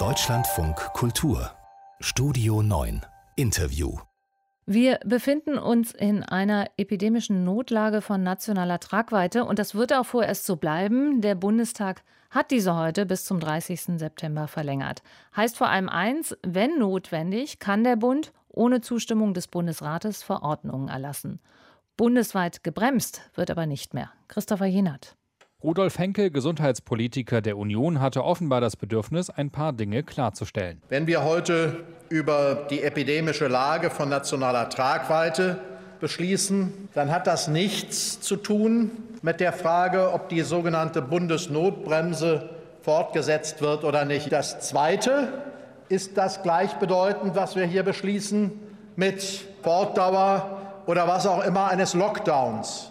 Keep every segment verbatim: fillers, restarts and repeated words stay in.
Deutschlandfunk Kultur Studio neun Interview. Wir befinden uns in einer epidemischen Notlage von nationaler Tragweite und das wird auch vorerst so bleiben. Der Bundestag hat diese heute bis zum dreißigsten September verlängert. Heißt vor allem eins, wenn notwendig, kann der Bund ohne Zustimmung des Bundesrates Verordnungen erlassen. Bundesweit gebremst wird aber nicht mehr. Christopher Jenert. Rudolf Henke, Gesundheitspolitiker der Union, hatte offenbar das Bedürfnis, ein paar Dinge klarzustellen. Wenn wir heute über die epidemische Lage von nationaler Tragweite beschließen, dann hat das nichts zu tun mit der Frage, ob die sogenannte Bundesnotbremse fortgesetzt wird oder nicht. Das Zweite ist das gleichbedeutend, was wir hier beschließen, mit Fortdauer oder was auch immer eines Lockdowns.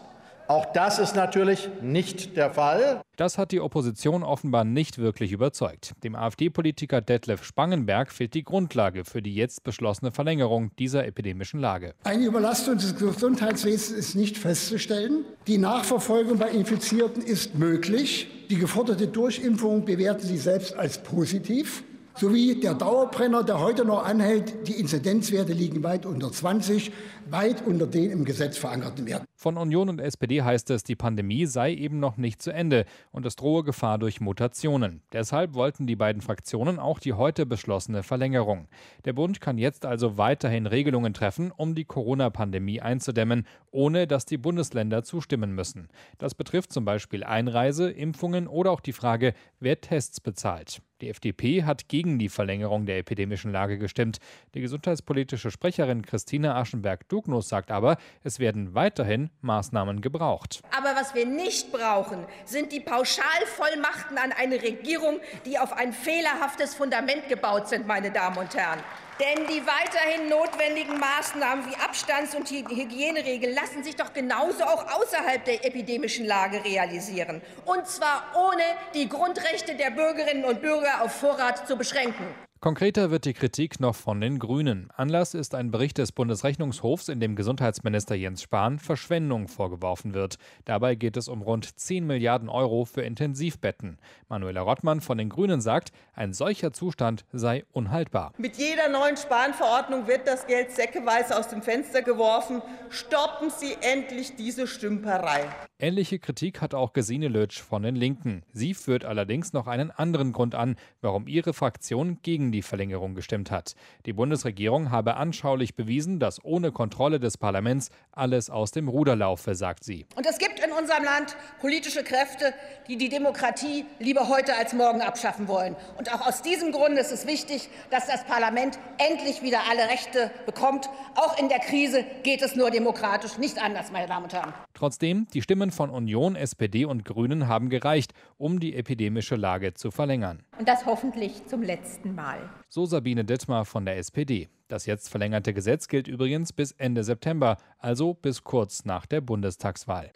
Auch das ist natürlich nicht der Fall. Das hat die Opposition offenbar nicht wirklich überzeugt. Dem AfD-Politiker Detlef Spangenberg fehlt die Grundlage für die jetzt beschlossene Verlängerung dieser epidemischen Lage. Eine Überlastung des Gesundheitswesens ist nicht festzustellen. Die Nachverfolgung bei Infizierten ist möglich. Die geforderte Durchimpfung bewerten Sie selbst als positiv. Sowie der Dauerbrenner, der heute noch anhält, die Inzidenzwerte liegen weit unter zwanzig, weit unter den im Gesetz verankerten Werten. Von Union und S P D heißt es, die Pandemie sei eben noch nicht zu Ende und es drohe Gefahr durch Mutationen. Deshalb wollten die beiden Fraktionen auch die heute beschlossene Verlängerung. Der Bund kann jetzt also weiterhin Regelungen treffen, um die Corona-Pandemie einzudämmen, ohne dass die Bundesländer zustimmen müssen. Das betrifft zum Beispiel Einreise, Impfungen oder auch die Frage, wer Tests bezahlt. Die F D P hat gegen die Verlängerung der epidemischen Lage gestimmt. Die gesundheitspolitische Sprecherin Christine Aschenberg-Dugnus sagt aber, es werden weiterhin Maßnahmen gebraucht. Aber was wir nicht brauchen, sind die Pauschalvollmachten an eine Regierung, die auf ein fehlerhaftes Fundament gebaut sind, meine Damen und Herren. Denn die weiterhin notwendigen Maßnahmen wie Abstands- und Hygieneregeln lassen sich doch genauso auch außerhalb der epidemischen Lage realisieren. Und zwar ohne die Grundrechte der Bürgerinnen und Bürger auf Vorrat zu beschränken. Konkreter wird die Kritik noch von den Grünen. Anlass ist ein Bericht des Bundesrechnungshofs, in dem Gesundheitsminister Jens Spahn Verschwendung vorgeworfen wird. Dabei geht es um rund zehn Milliarden Euro für Intensivbetten. Manuela Rottmann von den Grünen sagt, ein solcher Zustand sei unhaltbar. Mit jeder neuen Spahn-Verordnung wird das Geld säckeweise aus dem Fenster geworfen. Stoppen Sie endlich diese Stümperei. Ähnliche Kritik hat auch Gesine Lötzsch von den Linken. Sie führt allerdings noch einen anderen Grund an, warum ihre Fraktion gegen die Verlängerung gestimmt hat. Die Bundesregierung habe anschaulich bewiesen, dass ohne Kontrolle des Parlaments alles aus dem Ruder laufe, sagt sie. Und es gibt in unserem Land politische Kräfte, die die Demokratie lieber heute als morgen abschaffen wollen. Und auch aus diesem Grund ist es wichtig, dass das Parlament endlich wieder alle Rechte bekommt. Auch in der Krise geht es nur demokratisch, nicht anders, meine Damen und Herren. Trotzdem, die Stimmen von Union, S P D und Grünen haben gereicht, um die epidemische Lage zu verlängern. Und das hoffentlich zum letzten Mal. So Sabine Dittmar von der S P D. Das jetzt verlängerte Gesetz gilt übrigens bis Ende September, also bis kurz nach der Bundestagswahl.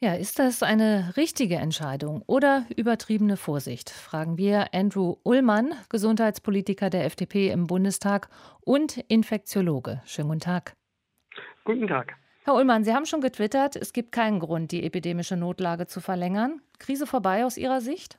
Ja, ist das eine richtige Entscheidung oder übertriebene Vorsicht? Fragen wir Andrew Ullmann, Gesundheitspolitiker der F D P im Bundestag und Infektiologe. Schönen guten Tag. Guten Tag. Herr Ullmann, Sie haben schon getwittert, es gibt keinen Grund, die epidemische Notlage zu verlängern. Krise vorbei aus Ihrer Sicht?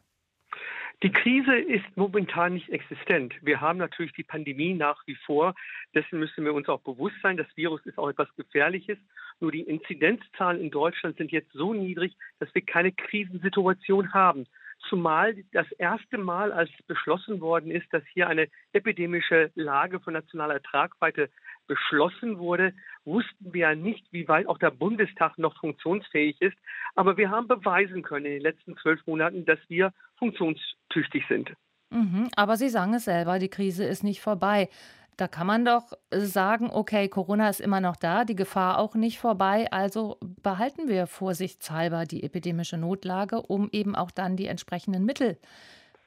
Die Krise ist momentan nicht existent. Wir haben natürlich die Pandemie nach wie vor. Dessen müssen wir uns auch bewusst sein. Das Virus ist auch etwas Gefährliches. Nur die Inzidenzzahlen in Deutschland sind jetzt so niedrig, dass wir keine Krisensituation haben. Zumal das erste Mal, als beschlossen worden ist, dass hier eine epidemische Lage von nationaler Tragweite beschlossen wurde, wussten wir ja nicht, wie weit auch der Bundestag noch funktionsfähig ist. Aber wir haben beweisen können in den letzten zwölf Monaten, dass wir funktionstüchtig sind. Mhm, aber Sie sagen es selber, die Krise ist nicht vorbei. Da kann man doch sagen, okay, Corona ist immer noch da, die Gefahr auch nicht vorbei. Also behalten wir vorsichtshalber die epidemische Notlage, um eben auch dann die entsprechenden Mittel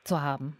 zu haben.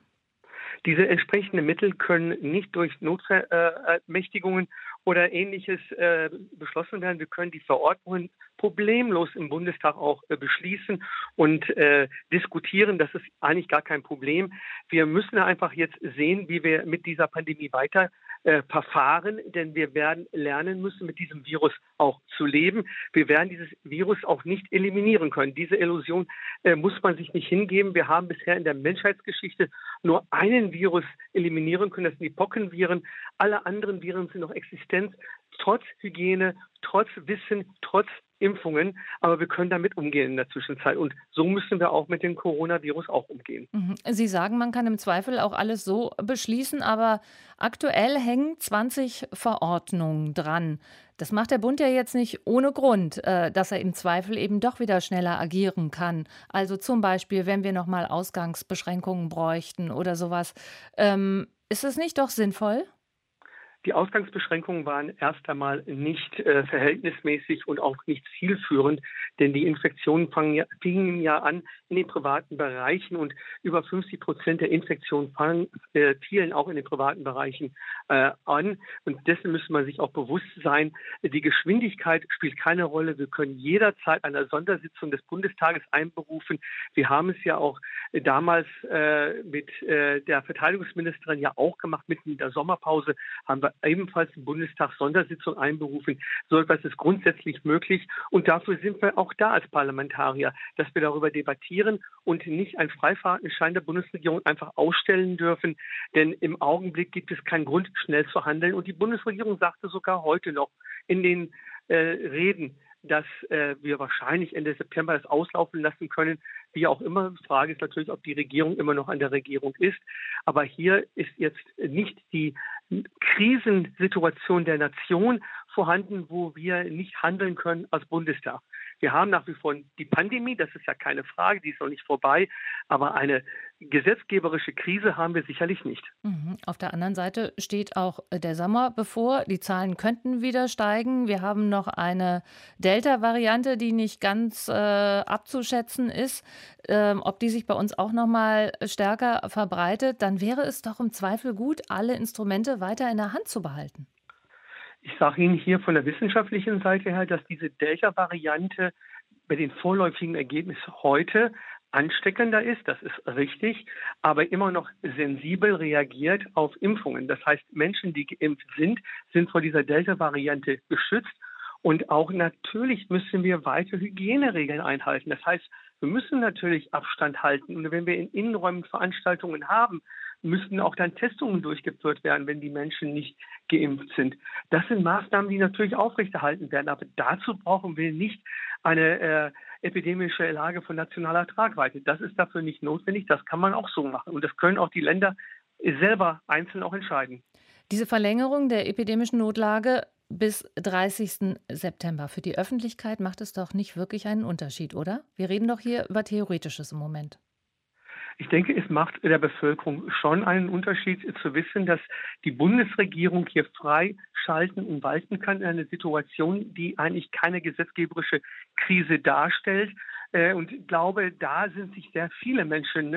Diese entsprechenden Mittel können nicht durch Notvermächtigungen oder Ähnliches äh, beschlossen werden. Wir können die Verordnungen problemlos im Bundestag auch äh, beschließen und äh, diskutieren. Das ist eigentlich gar kein Problem. Wir müssen einfach jetzt sehen, wie wir mit dieser Pandemie weiter äh, verfahren, denn wir werden lernen müssen, mit diesem Virus auch zu leben. Wir werden dieses Virus auch nicht eliminieren können. Diese Illusion äh, muss man sich nicht hingeben. Wir haben bisher in der Menschheitsgeschichte nur einen Virus eliminieren können. Das sind die Pockenviren. Alle anderen Viren sind noch existent, trotz Hygiene, trotz Wissen, trotz Impfungen. Aber wir können damit umgehen in der Zwischenzeit. Und so müssen wir auch mit dem Coronavirus auch umgehen. Sie sagen, man kann im Zweifel auch alles so beschließen. Aber aktuell hängen zwanzig Verordnungen dran. Das macht der Bund ja jetzt nicht ohne Grund, dass er im Zweifel eben doch wieder schneller agieren kann. Also zum Beispiel, wenn wir nochmal Ausgangsbeschränkungen bräuchten oder sowas. Ist es nicht doch sinnvoll? Die Ausgangsbeschränkungen waren erst einmal nicht äh, verhältnismäßig und auch nicht zielführend, denn die Infektionen fangen ja, fingen ja an in den privaten Bereichen und über fünfzig Prozent der Infektionen fangen, äh, fielen auch in den privaten Bereichen äh, an. Und dessen müssen wir sich auch bewusst sein. Die Geschwindigkeit spielt keine Rolle. Wir können jederzeit eine Sondersitzung des Bundestages einberufen. Wir haben es ja auch damals äh, mit äh, der Verteidigungsministerin ja auch gemacht, mitten in der Sommerpause haben wir ebenfalls im Bundestag Sondersitzung einberufen. So etwas ist grundsätzlich möglich. Und dafür sind wir auch da als Parlamentarier, dass wir darüber debattieren und nicht einen Freifahrtenschein der Bundesregierung einfach ausstellen dürfen. Denn im Augenblick gibt es keinen Grund, schnell zu handeln. Und die Bundesregierung sagte sogar heute noch in den äh, Reden, dass äh, wir wahrscheinlich Ende September das auslaufen lassen können. Wie auch immer, die Frage ist natürlich, ob die Regierung immer noch an der Regierung ist. Aber hier ist jetzt nicht die Krisensituation der Nation vorhanden, wo wir nicht handeln können als Bundestag. Wir haben nach wie vor die Pandemie, das ist ja keine Frage, die ist noch nicht vorbei. Aber eine gesetzgeberische Krise haben wir sicherlich nicht. Mhm. Auf der anderen Seite steht auch der Sommer bevor. Die Zahlen könnten wieder steigen. Wir haben noch eine Delta-Variante, die nicht ganz äh, abzuschätzen ist. Ähm, ob die sich bei uns auch noch mal stärker verbreitet, dann wäre es doch im Zweifel gut, alle Instrumente weiter in der Hand zu behalten. Ich sage Ihnen hier von der wissenschaftlichen Seite her, dass diese Delta-Variante bei den vorläufigen Ergebnissen heute ansteckender ist, das ist richtig, aber immer noch sensibel reagiert auf Impfungen. Das heißt, Menschen, die geimpft sind, sind vor dieser Delta-Variante geschützt. Und auch natürlich müssen wir weiter Hygieneregeln einhalten. Das heißt, wir müssen natürlich Abstand halten. Und wenn wir in Innenräumen Veranstaltungen haben, müssen auch dann Testungen durchgeführt werden, wenn die Menschen nicht geimpft sind. Das sind Maßnahmen, die natürlich aufrechterhalten werden. Aber dazu brauchen wir nicht eine äh, epidemische Lage von nationaler Tragweite. Das ist dafür nicht notwendig. Das kann man auch so machen. Und das können auch die Länder selber einzeln auch entscheiden. Diese Verlängerung der epidemischen Notlage bis dreißigsten September. Für die Öffentlichkeit macht es doch nicht wirklich einen Unterschied, oder? Wir reden doch hier über Theoretisches im Moment. Ich denke, es macht der Bevölkerung schon einen Unterschied zu wissen, dass die Bundesregierung hier frei schalten und walten kann in einer Situation, die eigentlich keine gesetzgeberische Krise darstellt. Und ich glaube, da sind sich sehr viele Menschen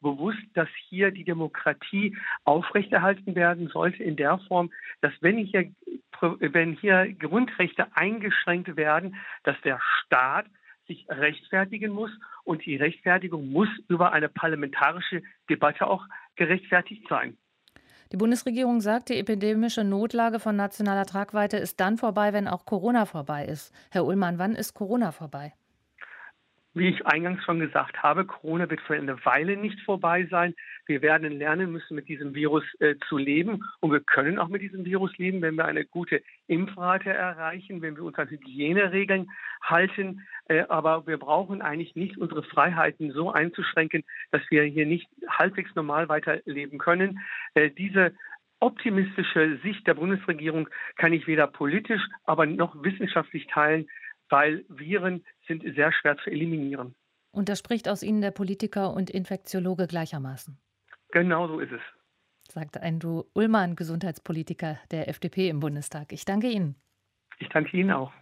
bewusst, dass hier die Demokratie aufrechterhalten werden sollte in der Form, dass wenn hier, wenn hier Grundrechte eingeschränkt werden, dass der Staat sich rechtfertigen muss. Und die Rechtfertigung muss über eine parlamentarische Debatte auch gerechtfertigt sein. Die Bundesregierung sagt, die epidemische Notlage von nationaler Tragweite ist dann vorbei, wenn auch Corona vorbei ist. Herr Ullmann, wann ist Corona vorbei? Wie ich eingangs schon gesagt habe, Corona wird für eine Weile nicht vorbei sein. Wir werden lernen müssen, mit diesem Virus äh, zu leben. Und wir können auch mit diesem Virus leben, wenn wir eine gute Impfrate erreichen, wenn wir uns an Hygieneregeln halten. Äh, aber wir brauchen eigentlich nicht, unsere Freiheiten so einzuschränken, dass wir hier nicht halbwegs normal weiterleben können. Äh, diese optimistische Sicht der Bundesregierung kann ich weder politisch, aber noch wissenschaftlich teilen, weil Viren sind sehr schwer zu eliminieren. Und das spricht aus Ihnen der Politiker und Infektiologe gleichermaßen. Genau so ist es. Sagt Andrew Ullmann, Gesundheitspolitiker der F D P im Bundestag. Ich danke Ihnen. Ich danke Ihnen auch.